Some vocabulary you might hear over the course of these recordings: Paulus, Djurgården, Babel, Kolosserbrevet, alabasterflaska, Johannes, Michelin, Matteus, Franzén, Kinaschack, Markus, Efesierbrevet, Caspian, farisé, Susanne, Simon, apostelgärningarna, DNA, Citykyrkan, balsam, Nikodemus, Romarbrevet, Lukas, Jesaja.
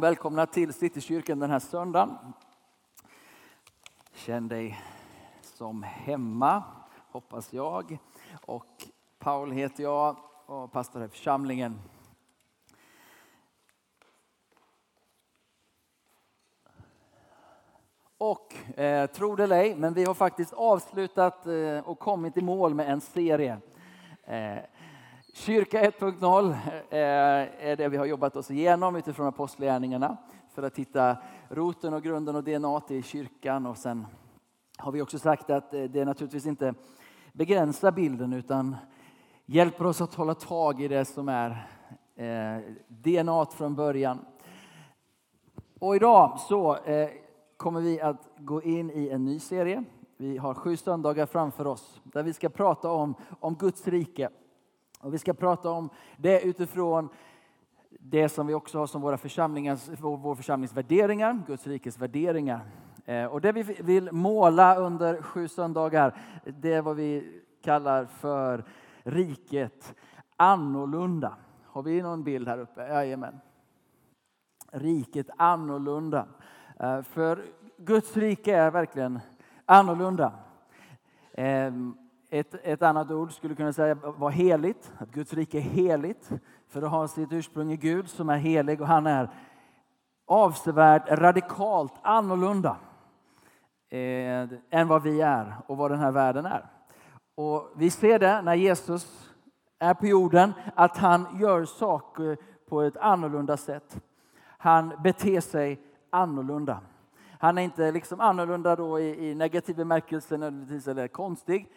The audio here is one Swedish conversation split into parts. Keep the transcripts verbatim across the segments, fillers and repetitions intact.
Välkomna till Citykyrkan den här söndagen. Känn dig som hemma, hoppas jag. Och Paul heter jag och pastor i församlingen. Och eh, tro det eller ej, men vi har faktiskt avslutat eh, och kommit i mål med en serie. Eh, Kyrka ett punkt noll är det vi har jobbat oss igenom utifrån apostelgärningarna för att hitta roten och grunden och D N A i kyrkan. Och sen har vi också sagt att det naturligtvis inte begränsar bilden utan hjälper oss att hålla tag i det som är D N A från början. Och idag så kommer vi att gå in i en ny serie. Vi har sju söndagar framför oss där vi ska prata om, om Guds rike. Och vi ska prata om det utifrån det som vi också har som våra församlingars, vår församlingsvärderingar, Guds rikes värderingar. Och det vi vill måla under sju söndagar, det är vad vi kallar för riket annorlunda. Har vi någon bild här uppe? Jajamän. Riket annorlunda. För Guds rike är verkligen annorlunda. Ett, ett annat ord skulle kunna säga var heligt. Att Guds rike är heligt. För det har sitt ursprung i Gud som är helig. Och han är avsevärt, radikalt, annorlunda. Eh, än vad vi är och vad den här världen är. Och vi ser det när Jesus är på jorden. Att han gör saker på ett annorlunda sätt. Han beter sig annorlunda. Han är inte liksom annorlunda då i, i negativ bemärkelse eller konstig.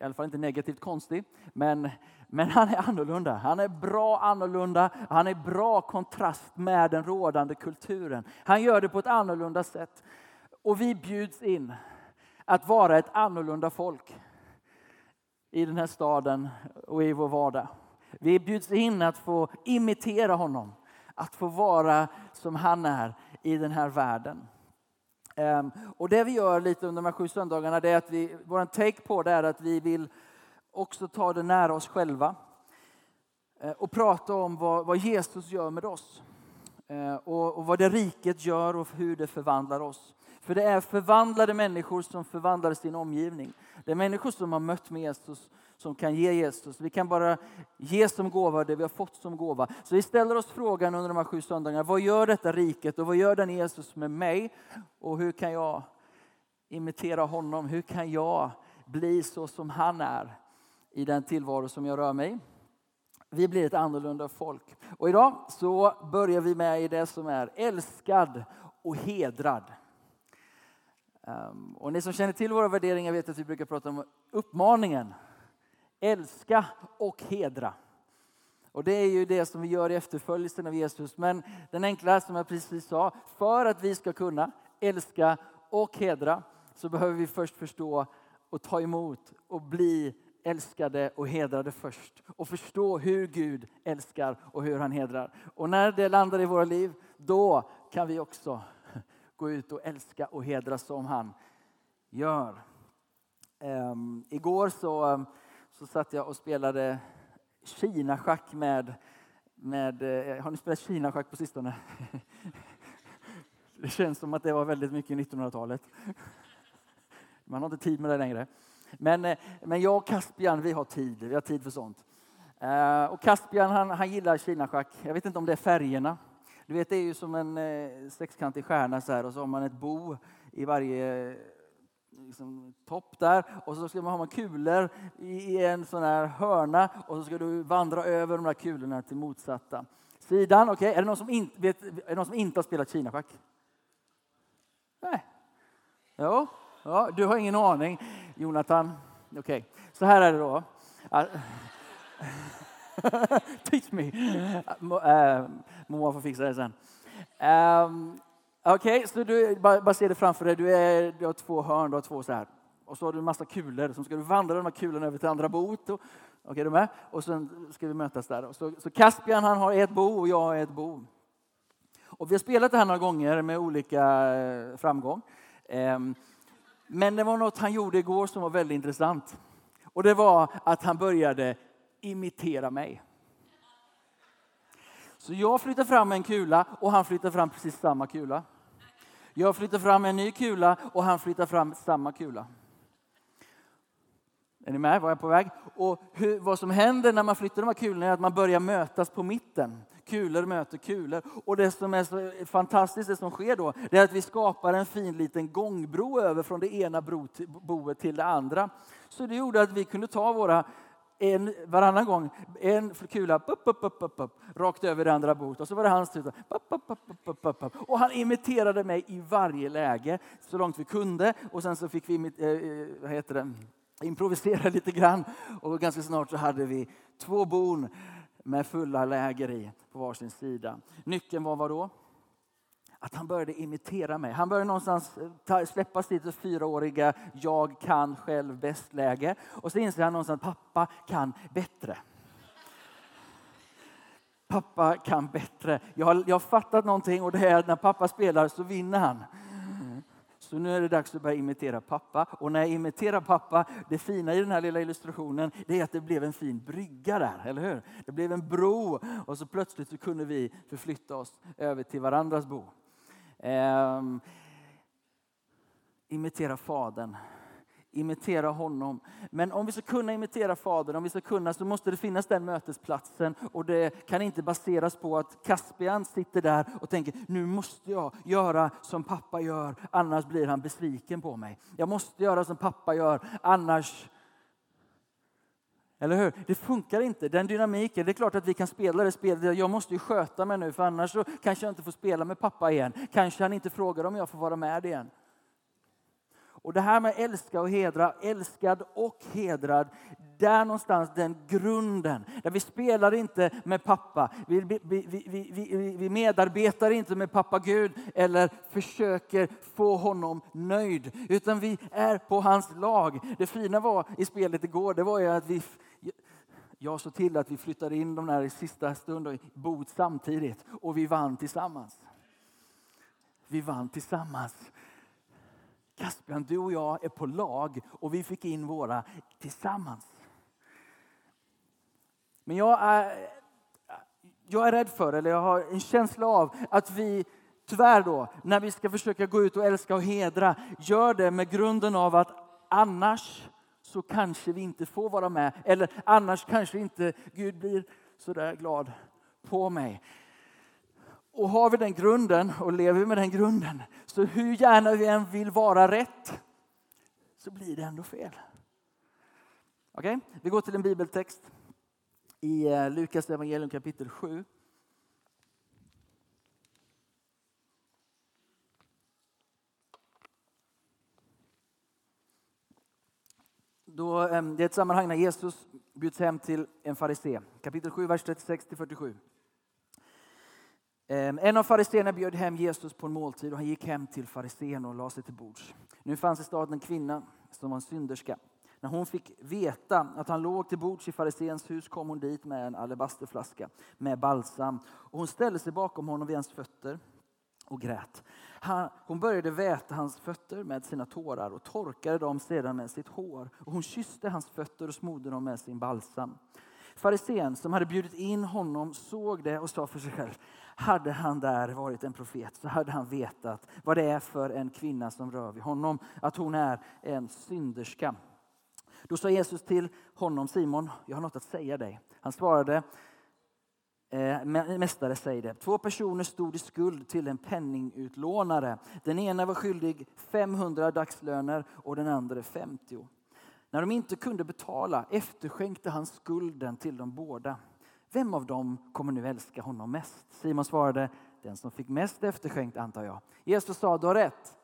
I alla fall inte negativt konstig, men, men han är annorlunda. Han är bra annorlunda. Han är bra kontrast med den rådande kulturen. Han gör det på ett annorlunda sätt. Och vi bjuds in att vara ett annorlunda folk i den här staden och i vår vardag. Vi bjuds in att få imitera honom. Att få vara som han är i den här världen. Och det vi gör lite under de här sju söndagarna, det är att vi, vår take på det är att vi vill också ta det nära oss själva. Och prata om vad, vad Jesus gör med oss. Och, och vad det riket gör och hur det förvandlar oss. För det är förvandlade människor som förvandlar sin omgivning. Det är människor som har mött med Jesus, som kan ge Jesus. Vi kan bara ge som gåva det vi har fått som gåva. Så vi ställer oss frågan under de här sju söndagarna. Vad gör detta riket och vad gör den Jesus med mig? Och hur kan jag imitera honom? Hur kan jag bli så som han är i den tillvaro som jag rör mig? Vi blir ett annorlunda folk. Och idag så börjar vi med i det som är älskad och hedrad. Och ni som känner till våra värderingar vet att vi brukar prata om uppmaningen. Älska och hedra. Och det är ju det som vi gör i efterföljelsen av Jesus. Men den enkla som jag precis sa. För att vi ska kunna älska och hedra. Så behöver vi först förstå och ta emot. Och bli älskade och hedrade först. Och förstå hur Gud älskar och hur han hedrar. Och när det landar i våra liv. Då kan vi också gå ut och älska och hedra som han gör. Um, igår så... Um, Så satt jag och spelade Kinaschack med, med... Har ni spelat Kinaschack på sistone? Det känns som att det var väldigt mycket i nittonhundratalet. Man har inte tid med det längre. Men, men jag och Caspian, vi har tid. Vi har tid för sånt. Och Caspian, han, han gillar Kinaschack. Jag vet inte om det är färgerna. Du vet, det är ju som en sexkantig stjärna så här. Och så har man ett bo i varje... Liksom topp där och så ska man ha kulor i en sån här hörna och så ska du vandra över de där kulorna till motsatta sidan. Okej, okay. är, är det någon som inte har spelat Kinaschack? Nej. Jo, ja, du har ingen aning, Jonathan. Okej, okay. Så här är det då. Teach me. Mamma får fixa det sen. Um, Okej, okay, så du bara, bara ser det framför dig. Du, är, du har två hörn, du har två så här. Och så har du en massa kulor. Så ska du vandra de här kulorna över till andra boet. Okej, okay, du med? Och sen ska vi mötas där. Och så, så Caspian, han har ett bo och jag har ett bo. Och vi har spelat det här några gånger med olika framgång. Men det var något han gjorde igår som var väldigt intressant. Och det var att han började imitera mig. Så jag flyttar fram en kula och han flyttar fram precis samma kula. Jag flyttar fram en ny kula och han flyttar fram samma kula. Är ni med? Var jag på väg? Och hur, vad som händer när man flyttar de här kulorna är att man börjar mötas på mitten. Kulor möter kulor. Och det som är så fantastiskt, det som sker då, det är att vi skapar en fin liten gångbro över från det ena boet till det andra. Så det gjorde att vi kunde ta våra, en, varannan gång, en kula pop, pop, pop, pop, pop, rakt över det andra boet. Och så var det hans tuta. Pop, pop, pop, pop, pop, pop. Och han imiterade mig i varje läge så långt vi kunde. Och sen så fick vi, äh, vad heter det? improvisera lite grann, och ganska snart så hade vi två bon med fulla läger i på varsin sida. Nyckeln var vad då? Att han började imitera mig. Han började någonstans ta, släppa sitt fyraåriga jag kan själv bäst läge, och så inser han någonstans att pappa kan bättre. Pappa kan bättre. Jag har, jag har fattat någonting, och det är att när pappa spelar så vinner han. Så nu är det dags att börja imitera pappa. Och när jag imiterar pappa, det fina i den här lilla illustrationen, det är att det blev en fin brygga där, eller hur? Det blev en bro, och så plötsligt så kunde vi förflytta oss över till varandras bo. Ehm, imitera fadern. Imitera honom. Men om vi ska kunna imitera fadern, om vi ska kunna, så måste det finnas den mötesplatsen. Och det kan inte baseras på att Caspian sitter där och tänker, nu måste jag göra som pappa gör, annars blir han besviken på mig. Jag måste göra som pappa gör, annars... Eller hur? Det funkar inte. Den dynamiken, det är klart att vi kan spela det spelet. Jag måste ju sköta mig nu, för annars så kanske jag inte får spela med pappa igen. Kanske han inte frågar om jag får vara med igen. Och det här med älska och hedra, älskad och hedrad, där någonstans den grunden. Där vi spelar inte med pappa, vi, vi, vi, vi, vi medarbetar inte med pappa Gud eller försöker få honom nöjd. Utan vi är på hans lag. Det fina var i spelet igår, det var ju att vi... Jag såg till att vi flyttade in de där i sista stund och bod samtidigt. Och vi vann tillsammans. Vi vann tillsammans. Caspian, du och jag är på lag, och vi fick in våra tillsammans. Men jag är, jag är rädd för, eller jag har en känsla av att vi tyvärr då, när vi ska försöka gå ut och älska och hedra, gör det med grunden av att annars så kanske vi inte får vara med. Eller annars kanske inte Gud blir så där glad på mig. Och har vi den grunden och lever med den grunden, så hur gärna vi än vill vara rätt, så blir det ändå fel. Okej, okay? Vi går till en bibeltext i Lukas evangelium kapitel sju. Då, det är ett sammanhang när Jesus bjuds hem till en farisé. Kapitel sju, vers trettiosex till fyrtiosju. En av fariséerna bjöd hem Jesus på en måltid, och han gick hem till farisén och la sig till bords. Nu fanns i staden en kvinna som var en synderska. När hon fick veta att han låg till bords i fariséns hus, kom hon dit med en alabasterflaska med balsam. Och hon ställde sig bakom honom vid hans fötter och grät. Hon började väta hans fötter med sina tårar och torkade dem sedan med sitt hår. Och hon kysste hans fötter och smorde dem med sin balsam. Farisén som hade bjudit in honom såg det och sa för sig själv: hade han där varit en profet, så hade han vetat vad det är för en kvinna som rör vid honom, att hon är en synderska. Då sa Jesus till honom: Simon, jag har något att säga dig. Han svarade: mästare, säg det. Två personer stod i skuld till en penningutlånare. Den ena var skyldig femhundra dagslöner och den andra femtio. När de inte kunde betala efterskänkte han skulden till dem båda. Vem av dem kommer nu älska honom mest? Simon svarade: den som fick mest efterskänkt, antar jag. Jesus sa: du har rätt.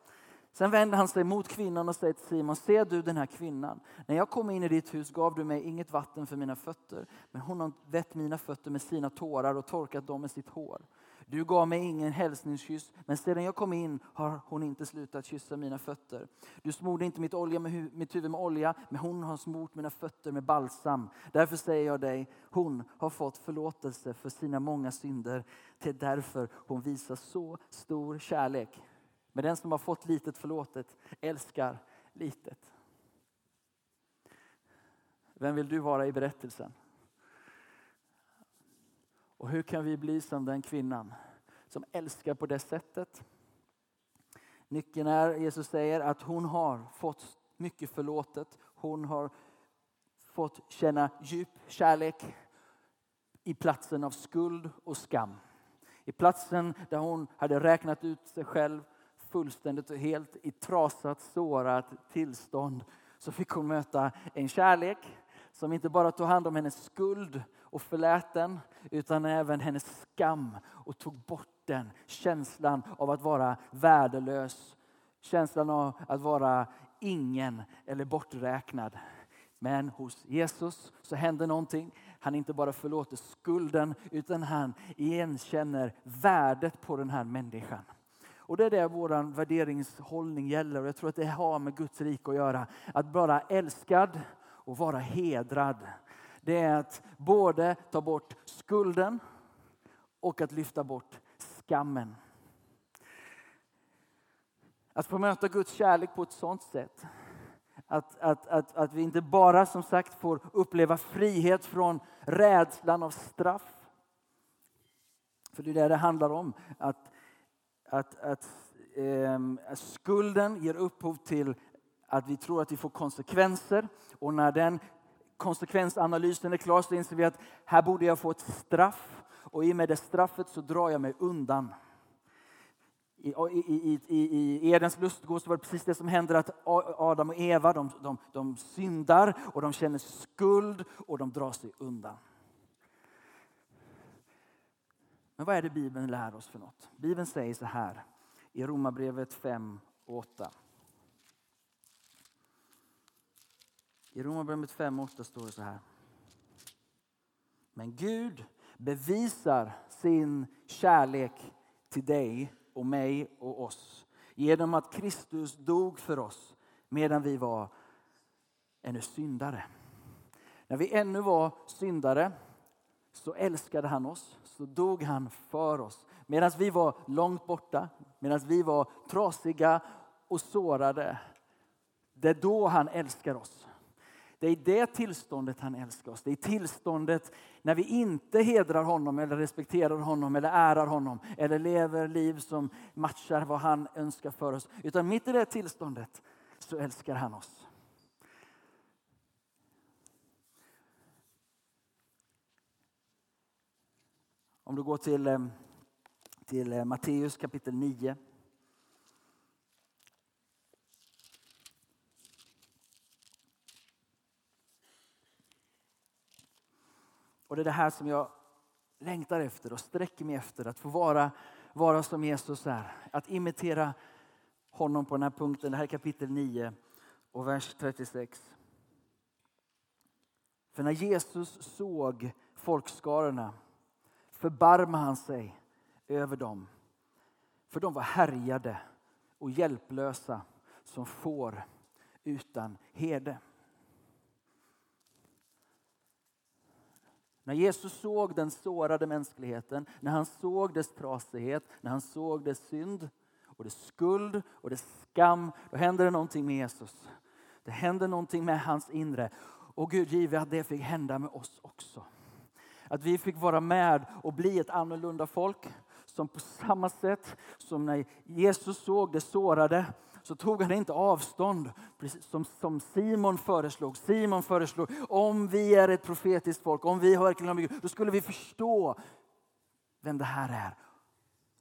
Sen vände han sig mot kvinnan och sa till Simon: ser du den här kvinnan? När jag kom in i ditt hus gav du mig inget vatten för mina fötter, men hon har vätt mina fötter med sina tårar och torkat dem med sitt hår. Du gav mig ingen hälsningskyss, men sedan jag kom in har hon inte slutat kyssa mina fötter. Du smorde inte mitt, olja med hu- mitt huvud med olja, men hon har smort mina fötter med balsam. Därför säger jag dig, hon har fått förlåtelse för sina många synder. Det är därför hon visar så stor kärlek. Men den som har fått litet förlåtet älskar litet. Vem vill du vara i berättelsen? Och hur kan vi bli som den kvinnan som älskar på det sättet? Nyckeln är, Jesus säger, att hon har fått mycket förlåtet. Hon har fått känna djup kärlek i platsen av skuld och skam. I platsen där hon hade räknat ut sig själv fullständigt och helt i trasat, sårat tillstånd, så fick hon möta en kärlek som inte bara tog hand om hennes skuld och förlät den, utan även hennes skam och tog bort den. Känslan av att vara värdelös, känslan av att vara ingen eller borträknad. Men hos Jesus så händer någonting. Han inte bara förlåter skulden, utan han igenkänner värdet på den här människan. Och det är det vår värderingshållning gäller. Och jag tror att det har med Guds rike att göra. Att vara älskad och vara hedrad. Det är att både ta bort skulden och att lyfta bort skammen. Att få möta Guds kärlek på ett sådant sätt. Att, att, att, att vi inte bara, som sagt, får uppleva frihet från rädslan av straff. För det är det det handlar om. Att, att, att eh, skulden ger upphov till att vi tror att vi får konsekvenser. Och när den konsekvensanalysen är klar så inser vi att här borde jag få ett straff. Och i och med det straffet så drar jag mig undan. I, i, i, i Edens lustgård så var det precis det som händer, att Adam och Eva de, de, de syndar och de känner skuld och de drar sig undan. Men vad är det Bibeln lär oss för något? Bibeln säger så här i Romarbrevet fem och åtta. I Romarbrevet fem och åtta står det så här: men Gud bevisar sin kärlek till dig och mig och oss genom att Kristus dog för oss medan vi var ännu syndare. När vi ännu var syndare så älskade han oss, så dog han för oss. Medan vi var långt borta, medan vi var trasiga och sårade, det är då han älskar oss. Det är det tillståndet han älskar oss. Det är tillståndet när vi inte hedrar honom eller respekterar honom eller ärar honom. Eller lever liv som matchar vad han önskar för oss. Utan mitt i det tillståndet så älskar han oss. Om du går till, till Matteus kapitel nio. Och det är det här som jag längtar efter och sträcker mig efter. Att få vara, vara som Jesus är. Att imitera honom på den här punkten. Det här är kapitel nio och vers trettiosex. För när Jesus såg folkskarorna förbarmade han sig över dem. För de var härjade och hjälplösa som får utan herde. När Jesus såg den sårade mänskligheten, när han såg dess trasighet, när han såg dess synd och dess skuld och dess skam, då hände det någonting med Jesus. Det hände någonting med hans inre. Och Gud give att det fick hända med oss också. Att vi fick vara med och bli ett annorlunda folk som på samma sätt som när Jesus såg det sårade, så tog han inte avstånd, precis som, som Simon föreslog. Simon föreslog, om vi är ett profetiskt folk, om vi har verkligen Gud, då skulle vi förstå vem det här är.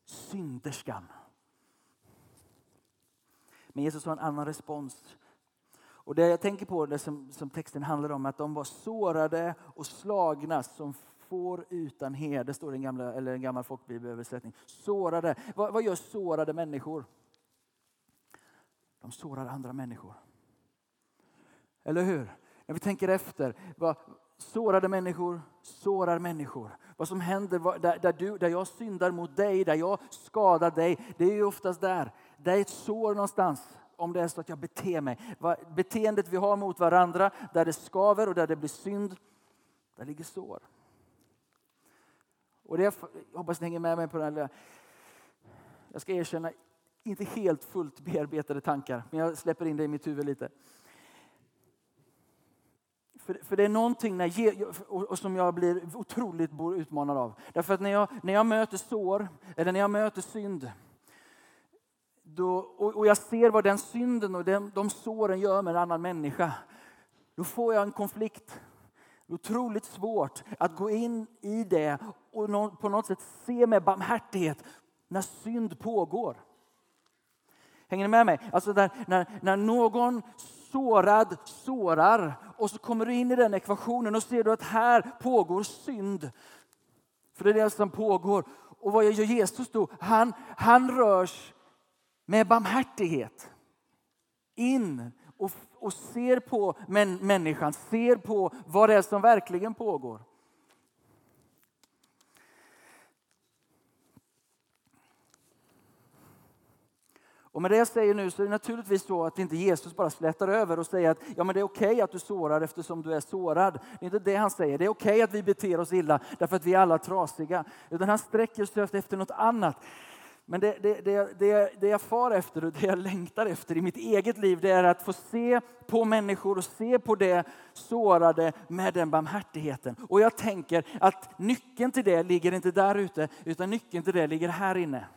Synderskan. Men Jesus har en annan respons. Och det jag tänker på, det som, som texten handlar om, att de var sårade och slagna som får utan herde, står det i en, gamla, eller en gammal folkbibelöversättning. Sårade. Vad, vad gör sårade människor? De sårar andra människor. Eller hur? När vi tänker efter. Vad sårade människor sårar människor. Vad som händer vad, där, där, du, där jag syndar mot dig. Där jag skadar dig. Det är ju oftast där. Det är ett sår någonstans. Om det är så att jag beter mig. Vad, beteendet vi har mot varandra. Där det skaver och där det blir synd. Där ligger sår. Och det, jag hoppas ni hänger med mig på den här. Jag ska erkänna. Inte helt fullt bearbetade tankar. Men jag släpper in det i mitt huvud lite. För, för det är någonting när Je, och, och som jag blir otroligt utmanad av. Därför att när jag, när jag möter sår, eller när jag möter synd, då, och, och jag ser vad den synden och den, de såren gör med en annan människa, då får jag en konflikt. Det är otroligt svårt att gå in i det och nå, på något sätt se med barmhärtighet när synd pågår. Hänger ni med mig? Alltså där, när, när någon sårad sårar och så kommer du in i den ekvationen och ser du att här pågår synd. För det är det som pågår. Och vad gör Jesus då? Han, han rörs med barmhärtighet in och, och ser på män, människan. Ser på vad det är som verkligen pågår. Och med det jag säger nu så är det naturligtvis så att inte Jesus bara slätar över och säger att ja, men det är okej att du sårar eftersom du är sårad. Det är inte det han säger. Det är okej att vi beter oss illa därför att vi är alla trasiga. Utan han sträcker sig efter något annat. Men det, det, det, det, det jag far efter och det jag längtar efter i mitt eget liv, det är att få se på människor och se på det sårade med den barmhärtigheten. Och jag tänker att nyckeln till det ligger inte där ute, utan nyckeln till det ligger här inne.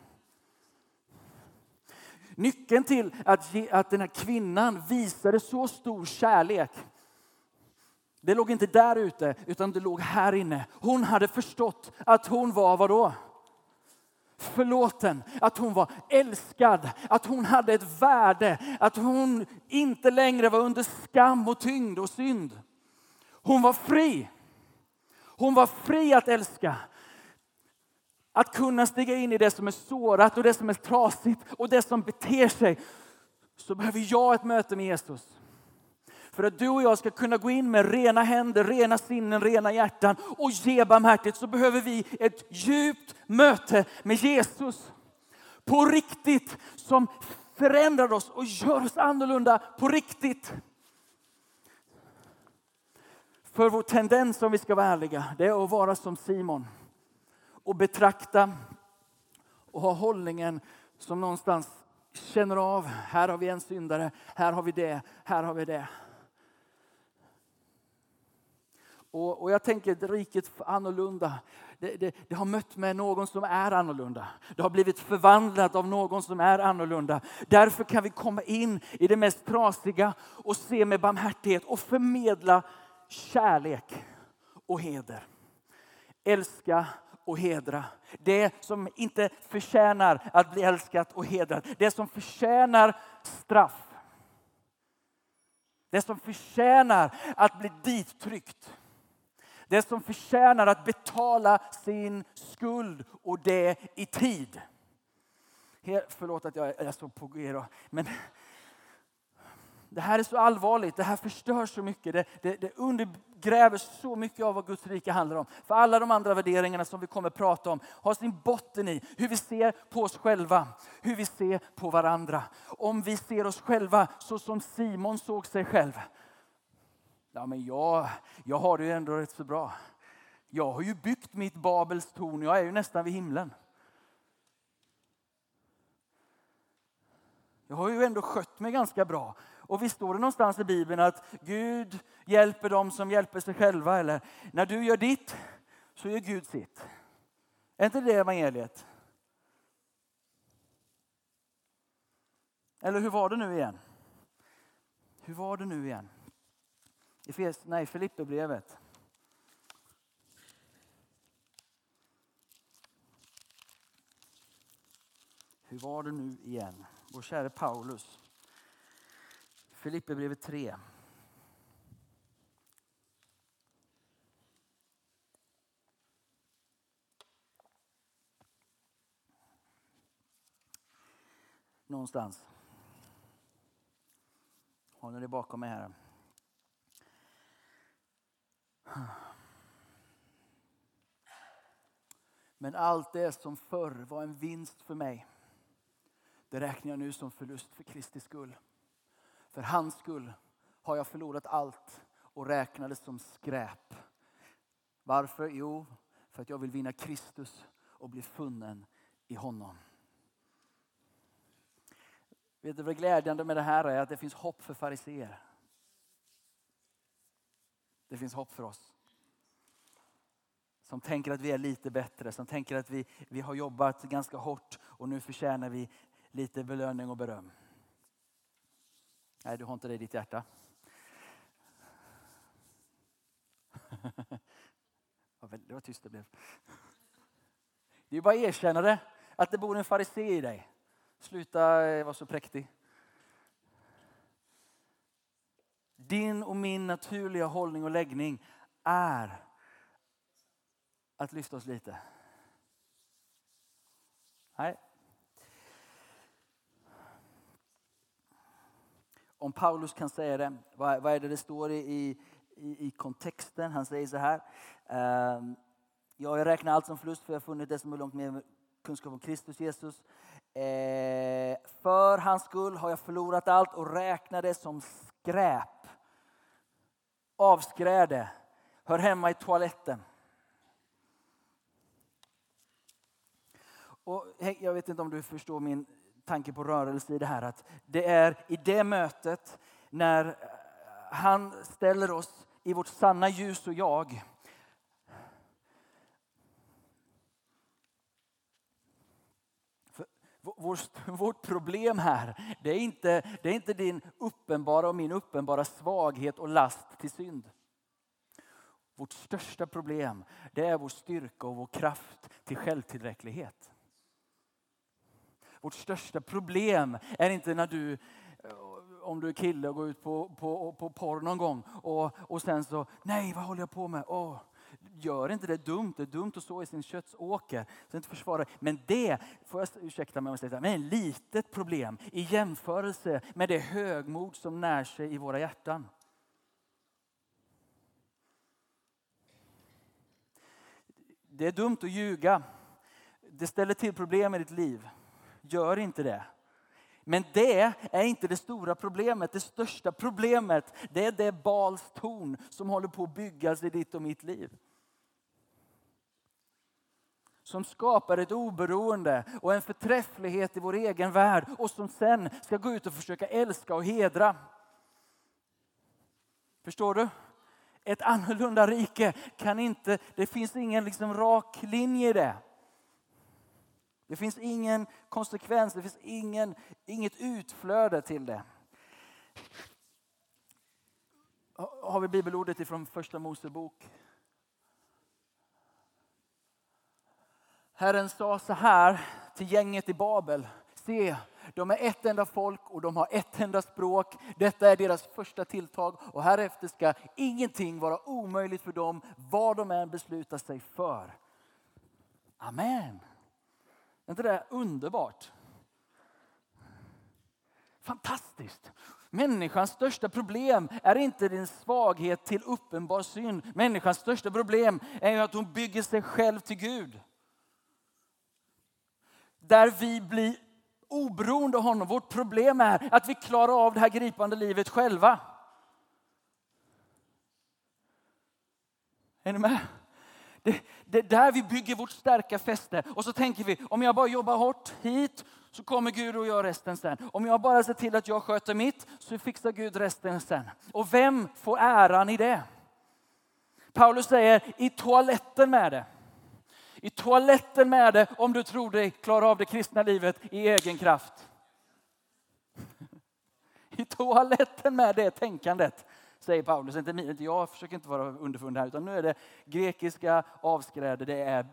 Nyckeln till att, ge, att den här kvinnan visade så stor kärlek. Det låg inte där ute utan det låg här inne. Hon hade förstått att hon var vadå? Förlåten. Att hon var älskad. Att hon hade ett värde. Att hon inte längre var under skam och tyngd och synd. Hon var fri. Hon var fri att älska. Att kunna stiga in i det som är sårat och det som är trasigt och det som beter sig. Så behöver jag ett möte med Jesus. För att du och jag ska kunna gå in med rena händer, rena sinnen, rena hjärtan och ge barmhärtigt, så behöver vi ett djupt möte med Jesus. På riktigt, som förändrar oss och gör oss annorlunda på riktigt. För vår tendens, om vi ska vara ärliga, det är att vara som Simon. Och betrakta och ha hållningen som någonstans känner av. Här har vi en syndare, här har vi det, här har vi det. Och, och jag tänker att riket annorlunda. Det, det, det har mött med någon som är annorlunda. Det har blivit förvandlat av någon som är annorlunda. Därför kan vi komma in i det mest trasiga och se med barmhärtighet och förmedla kärlek och heder. Älska och hedra. Det som inte förtjänar att bli älskat och hedrat. Det som förtjänar straff. Det som förtjänar att bli dittryckt. Det som förtjänar att betala sin skuld och det i tid. Her, förlåt att jag, jag står på er då. Men det här är så allvarligt. Det här förstör så mycket. Det, det, det undergräver så mycket av vad Guds rike handlar om. För alla de andra värderingarna som vi kommer att prata om har sin botten i hur vi ser på oss själva. Hur vi ser på varandra. Om vi ser oss själva så som Simon såg sig själv. Ja, men jag, jag har det ju ändå rätt så bra. Jag har ju byggt mitt Babels torn. Jag är ju nästan vid himlen. Jag har ju ändå skött mig ganska bra. Och vi står det någonstans i Bibeln att Gud hjälper dem som hjälper sig själva. Eller när du gör ditt så gör Gud sitt. Är inte det evangeliet? Eller hur var det nu igen? Hur var det nu igen? Efes, nej, Filipperbrevet. Hur var det nu igen? Vår käre Paulus. Filipperbrevet tre. Någonstans. Håller det bakom mig här. Men allt det som förr var en vinst för mig, det räknar jag nu som förlust för Kristi skull. För hans skull har jag förlorat allt och räknades som skräp. Varför? Jo, för att jag vill vinna Kristus och bli funnen i honom. Vet du vad glädjande med det här är? Att det finns hopp för fariséer. Det finns hopp för oss. Som tänker att vi är lite bättre. Som tänker att vi, vi har jobbat ganska hårt och nu förtjänar vi lite belöning och beröm. Nej, du har inte det i ditt hjärta. Det var tyst det blev. Det är bara att erkänna det. Att det bor en farisé i dig. Sluta vara så präktig. Din och min naturliga hållning och läggning är att lyfta oss lite. Nej. Om Paulus kan säga det, vad är det det står i, i, i kontexten? Han säger så här. Jag räknar allt som förlust för jag har funnit det som är långt mer kunskap om Kristus Jesus. För hans skull har jag förlorat allt och räknar det som skräp. Avskräde. Hör hemma i toaletten. Och jag vet inte om du förstår min tanke på rörelse i det här. Att det är i det mötet när han ställer oss i vårt sanna ljus och jag. För vår, vårt problem här, det är, inte, det är inte din uppenbara och min uppenbara svaghet och last till synd. Vårt största problem, det är vår styrka och vår kraft till självtillräcklighet. Vårt största problem är inte när du, om du är kille och går ut på, på, på porr någon gång och, och sen så, nej vad håller jag på med? Åh, gör inte det dumt, det är dumt att så i sin köttsåker. Så inte försvara. Men det, får jag ursäkta mig om jag säger det, men ett litet problem i jämförelse med det högmod som när sig i våra hjärtan. Det är dumt att ljuga. Det ställer till problem i ditt liv. Gör inte det. Men det är inte det stora problemet. Det största problemet, det är det balstorn som håller på att byggas i ditt och mitt liv. Som skapar ett oberoende och en förträfflighet i vår egen värld. Och som sen ska gå ut och försöka älska och hedra. Förstår du? Ett annorlunda rike kan inte, det finns ingen liksom rak linje i det. Det finns ingen konsekvens, det finns ingen, inget utflöde till det. Har vi bibelordet ifrån första Mosebok? Herren sa så här till gänget i Babel. Se, de är ett enda folk och de har ett enda språk. Detta är deras första tilltag och härefter ska ingenting vara omöjligt för dem vad de än beslutar sig för. Amen. Är inte det underbart? Fantastiskt. Människans största problem är inte din svaghet till uppenbar synd. Människans största problem är ju att hon bygger sig själv till Gud. Där vi blir oberoende av honom. Vårt problem är att vi klarar av det här gripande livet själva. Är ni med? Det, det är där vi bygger vårt starka fäste. Och så tänker vi, om jag bara jobbar hårt hit så kommer Gud och gör resten sen. Om jag bara ser till att jag sköter mitt så fixar Gud resten sen. Och vem får äran i det? Paulus säger, i toaletten med det. I toaletten med det om du tror dig klara av det kristna livet i egen kraft. I toaletten med det tänkandet. Säger Paulus, inte, inte jag försöker inte vara underfund här utan nu är det grekiska avskräde, det är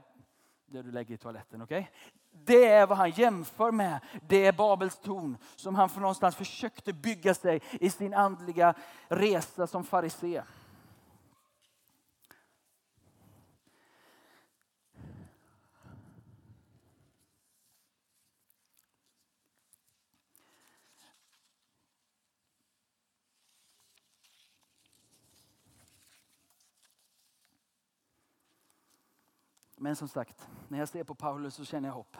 det du lägger i toaletten, okej? Okay? Det är vad han jämför med, det är Babels torn som han för någonstans försökte bygga sig i sin andliga resa som farisé. Men som sagt, när jag ser på Paulus så känner jag hopp.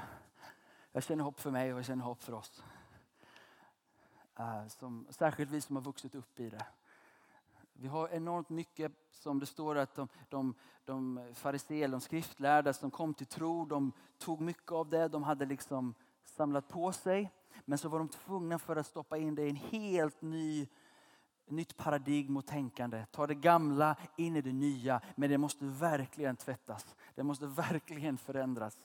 Jag känner hopp för mig och jag känner hopp för oss. Som, särskilt vi som har vuxit upp i det. Vi har enormt mycket som det står att de, de, de fariséer, de skriftlärda som kom till tro, de tog mycket av det. De hade liksom samlat på sig. Men så var de tvungna för att stoppa in det i en helt ny nytt paradigm och tänkande. Ta det gamla in i det nya. Men det måste verkligen tvättas. Det måste verkligen förändras.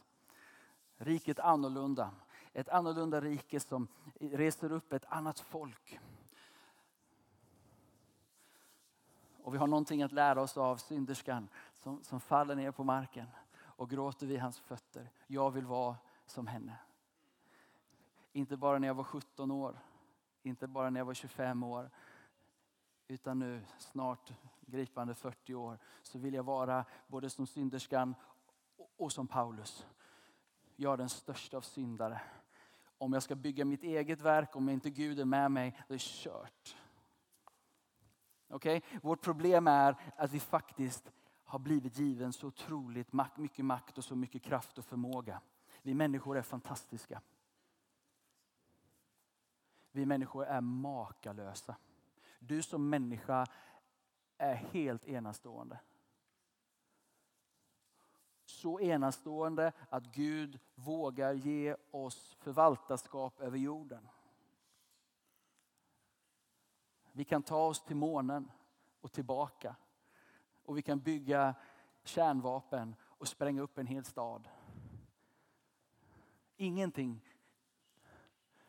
Riket annorlunda. Ett annorlunda rike som reser upp ett annat folk. Och vi har någonting att lära oss av synderskan som, som faller ner på marken och gråter vid hans fötter. Jag vill vara som henne. Inte bara när jag var sjutton år. Inte bara när jag var tjugofem år. Utan nu, snart gripande fyrtio år, så vill jag vara både som synderskan och som Paulus. Jag är den största av syndare. Om jag ska bygga mitt eget verk, om inte Gud är med mig, då är det kört. Okej? Okay? Vårt problem är att vi faktiskt har blivit given så otroligt mycket makt och så mycket kraft och förmåga. Vi människor är fantastiska. Vi människor är makalösa. Du som människa är helt enastående. Så enastående att Gud vågar ge oss förvaltarskap över jorden. Vi kan ta oss till månen och tillbaka. Och vi kan bygga kärnvapen och spränga upp en hel stad. Ingenting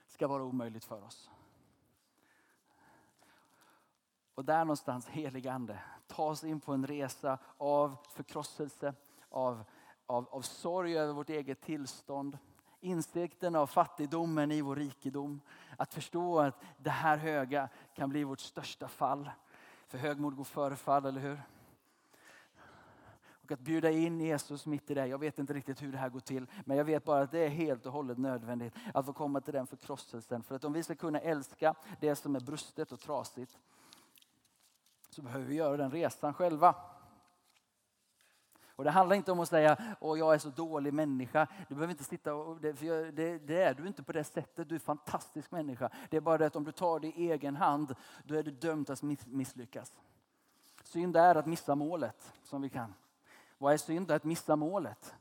ska vara omöjligt för oss. Och där någonstans, helige ande, ta oss in på en resa av förkrosselse, av, av, av sorg över vårt eget tillstånd. Insikten av fattigdomen i vår rikedom. Att förstå att det här höga kan bli vårt största fall. För högmod går före fall, eller hur? Och att bjuda in Jesus mitt i det. Jag vet inte riktigt hur det här går till. Men jag vet bara att det är helt och hållet nödvändigt att få komma till den förkrosselsen. För att om vi ska kunna älska det som är brustet och trasigt, så behöver vi göra den resan själva. Och det handlar inte om att säga, åh jag är så dålig människa. Du behöver inte sitta och, det, för det, det är du inte på det sättet. Du är en fantastisk människa. Det är bara det att om du tar det i egen hand, då är du dömt att misslyckas. Synd är att missa målet, som vi kan. Vad är synd? Att missa målet.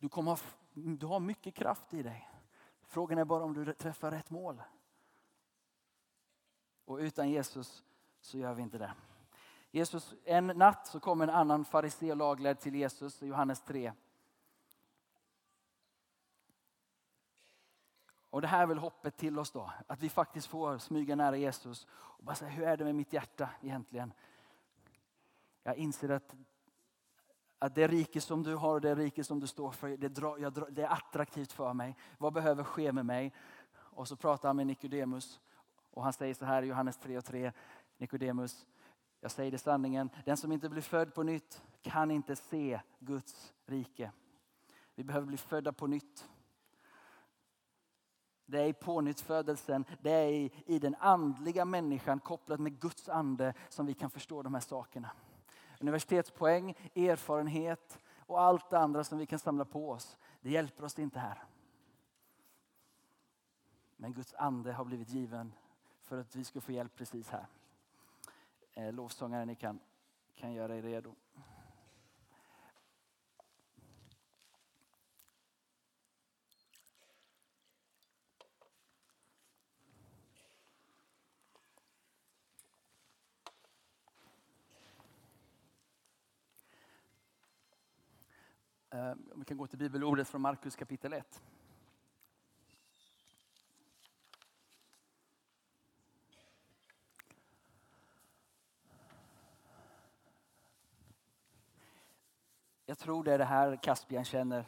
Du kommer ha, du har mycket kraft i dig. Frågan är bara om du träffar rätt mål. Och utan Jesus så gör vi inte det. Jesus, en natt så kom en annan farisé laglärd till Jesus i Johannes tre. Och det här är väl hoppet till oss då. Att vi faktiskt får smyga nära Jesus. Och bara säga, hur är det med mitt hjärta egentligen? Jag inser att, att det rike som du har och det rike som du står för, det, drar, jag drar, det är attraktivt för mig. Vad behöver ske med mig? Och så pratar han med Nikodemus. Och han säger så här i Johannes tre och tre. Nikodemus, jag säger det sanningen. Den som inte blir född på nytt kan inte se Guds rike. Vi behöver bli födda på nytt. Det är i pånyttfödelsen, det är i, i den andliga människan kopplat med Guds ande som vi kan förstå de här sakerna. Universitetspoäng, erfarenhet och allt det andra som vi kan samla på oss. Det hjälper oss inte här. Men Guds ande har blivit given för att vi ska få hjälp precis här. Lovsångare, ni kan, kan göra er redo. Vi kan gå till bibelordet från Markus kapitel ett. Jag tror det är det här Caspian känner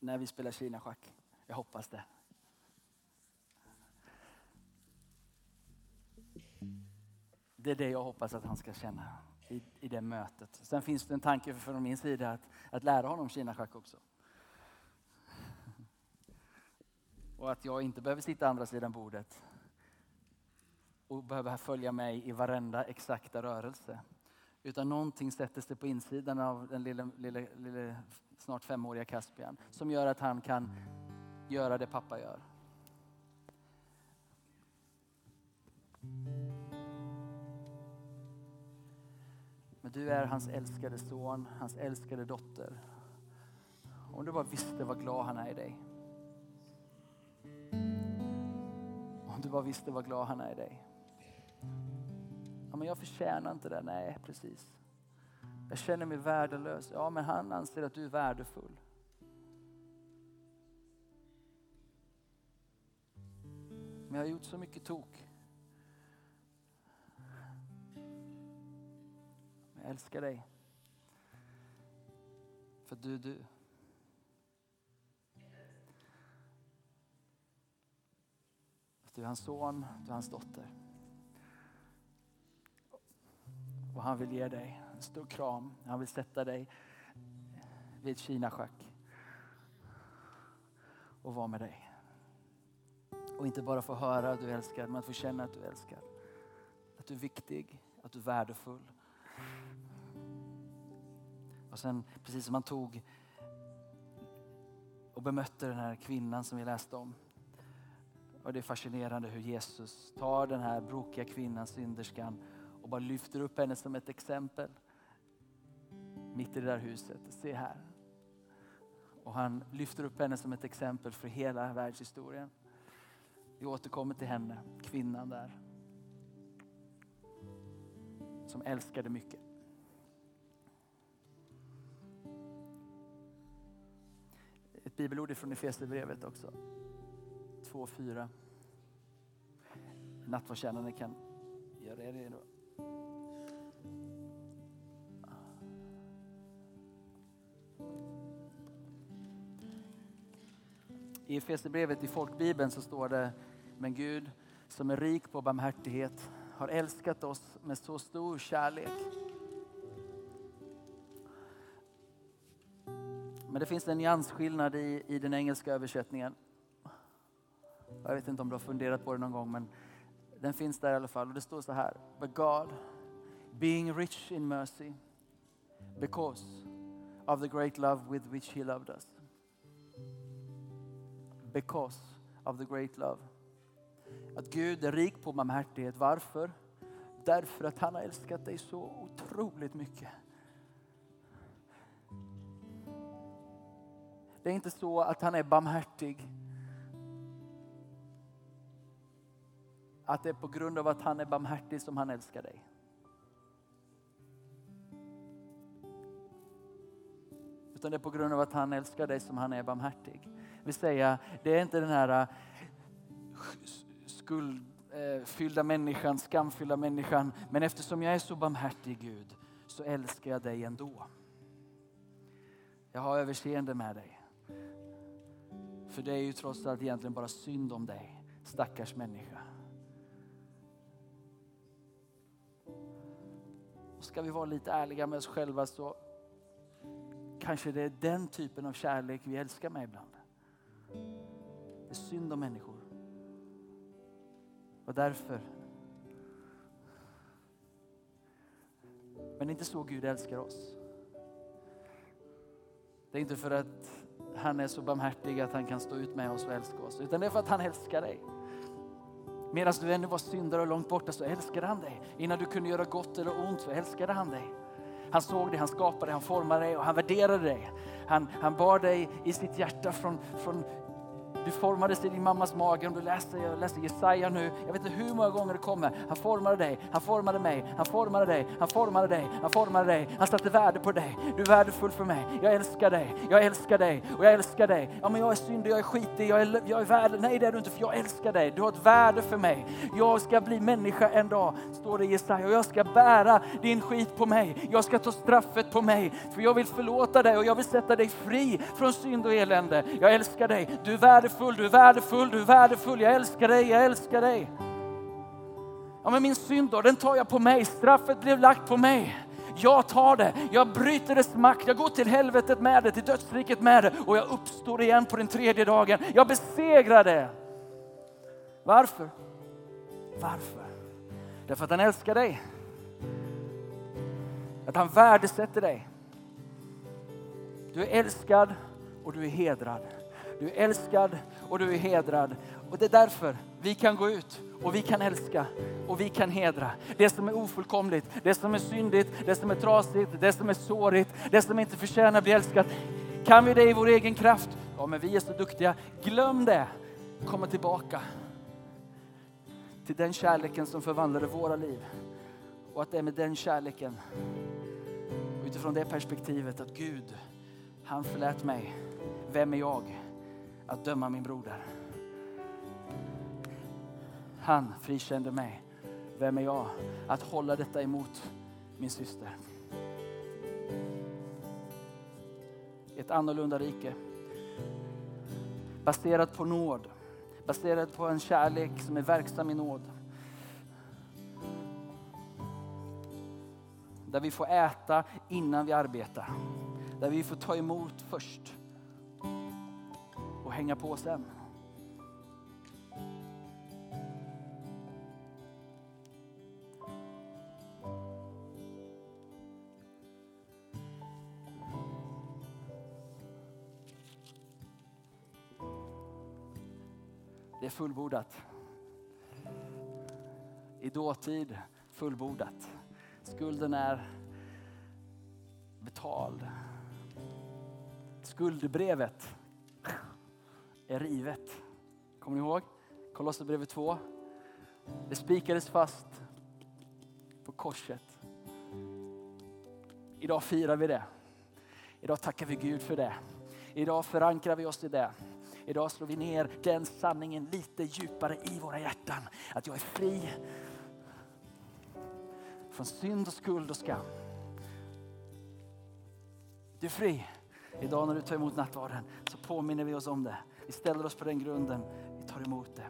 när vi spelar Kinaschack. Jag hoppas det. Det är det jag hoppas att han ska känna i, i det mötet. Sen finns det en tanke från min sida att, att lära honom Kinaschack också. Och att jag inte behöver sitta andra sidan bordet. Och behöver följa mig i varenda exakta rörelse. Utan någonting sätter sig på insidan av den lilla, lilla, lilla snart femåriga Caspian. Som gör att han kan göra det pappa gör. Men du är hans älskade son, hans älskade dotter. Om du bara visste vad glad han är i dig. Om du bara visste vad glad han är i dig. Ja, men jag förtjänar inte det. Nej, precis. Jag känner mig värdelös. Ja, men han anser att du är värdefull. Men jag har gjort så mycket tok. Men jag älskar dig. För du är du. Du är hans son, du är hans dotter. Och han vill ge dig en stor kram. Han vill sätta dig vid ett Kinaschack. Och vara med dig. Och inte bara få höra att du är älskad, men att få känna att du är älskad. Att du är viktig, att du är värdefull. Och sen precis som han tog och bemötte den här kvinnan som vi läste om. Och det är fascinerande hur Jesus tar den här brokiga kvinnan, synderskan, och bara lyfter upp henne som ett exempel. Mitt i det där huset. Se här. Och han lyfter upp henne som ett exempel för hela världshistorien. Vi återkommer till henne, kvinnan där. Som älskade mycket. Ett bibelord från Efesierbrevet också. två fyra. Nattvardskännande kan göra det då. I Efesierbrevet i folkbibeln så står det: men Gud som är rik på barmhärtighet har älskat oss med så stor kärlek. Men det finns en nyansskillnad i, i den engelska översättningen. Jag vet inte om du har funderat på det någon gång, men den finns där i alla fall. Och det står så här: but God, being rich in mercy, because of the great love with which he loved us. Because of the great love. Att Gud är rik på barmhärtighet. Varför? Därför att han har älskat dig så otroligt mycket. Det är inte så att han är barmhärtig. Att det är på grund av att han är barmhärtig som han älskar dig. Utan det är på grund av att han älskar dig som han är barmhärtig. Det vill säga, det är inte den här skuldfyllda människan, skamfyllda människan. Men eftersom jag är så barmhärtig, Gud, så älskar jag dig ändå. Jag har överseende med dig. För det är ju trots allt egentligen bara synd om dig, stackars människa. Ska vi vara lite ärliga med oss själva, så kanske det är den typen av kärlek vi älskar med ibland. Det är synd om människor. Och därför. Men inte så Gud älskar oss. Det är inte för att han är så barmhärtig att han kan stå ut med oss och älska oss. Utan det är för att han älskar dig. Medan du ännu var syndare och långt borta så älskade han dig. Innan du kunde göra gott eller ont så älskade han dig. Han såg dig, han skapade dig, han formade dig och han värderade dig. Han, han bar dig i sitt hjärta från, från... Du formades i din mammas mage. Om du läser, jag läser Jesaja nu. Jag vet inte hur många gånger det kommer. Han formade dig, han formade mig, han formade dig, han formade dig, han formade dig. Han satte värde på dig. Du är värdefull för mig. Jag älskar dig, jag älskar dig och jag älskar dig. Ja, men jag är syndig, jag är skitig, jag är, jag är värde. Nej, det är du inte, för jag älskar dig. Du har ett värde för mig. Jag ska bli människa en dag, står det i Jesaja. Och jag ska bära din skit på mig. Jag ska ta straffet på mig. För jag vill förlåta dig och jag vill sätta dig fri från synd och elände. Jag älskar dig, du är värdefull. Du är värdefull, du är värdefull. Jag älskar dig, jag älskar dig. Ja, men min synd då, den tar jag på mig. Straffet blev lagt på mig. Jag tar det, jag bryter dess makt. Jag går till helvetet med det, till dödsriket med det. Och jag uppstår igen på den tredje dagen. Jag besegrar det. Varför? Varför? Därför att han älskar dig. Att han värdesätter dig. Du är älskad och du är hedrad. Du är älskad och du är hedrad. Och det är därför vi kan gå ut och vi kan älska och vi kan hedra. Det som är ofullkomligt, det som är syndigt, det som är trasigt, det som är sårigt, det som inte förtjänar att bli älskat. Kan vi det i vår egen kraft? Ja, men vi är så duktiga. Glöm det. Komma tillbaka till den kärleken som förvandlade våra liv Och att det är med den kärleken, utifrån det perspektivet, att Gud, han förlät mig. Vem är jag att döma min broder? Han frikände mig. Vem är jag att hålla detta emot min syster? Ett annorlunda rike. Baserat på nåd. Baserat på en kärlek som är verksam i nåd. Där vi får äta innan vi arbetar. Där vi får ta emot först. Och hänga på sen. Det är fullbordat. I dåtid fullbordat. Skulden är betald. Skuldebrevet är rivet. Kommer ni ihåg? Kolosserbrevet två. Det spikades fast på korset. Idag firar vi det. Idag tackar vi Gud för det. Idag förankrar vi oss i det. Idag slår vi ner den sanningen lite djupare i våra hjärtan. Att jag är fri från synd och skuld och skam. Du är fri. Idag när du tar emot nattvarden så påminner vi oss om det. Vi ställer oss på den grunden. Vi tar emot det.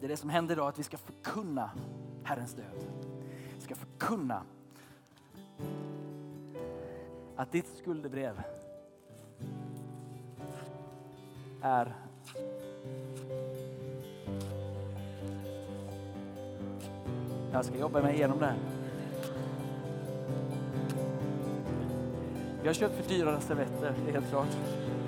Det är det som händer idag, att vi ska förkunna Herrens död. Vi ska förkunna att ditt skuldebrev är jag ska jobba mig igenom det här. Jag har köpt för dyra servetter, det är helt klart.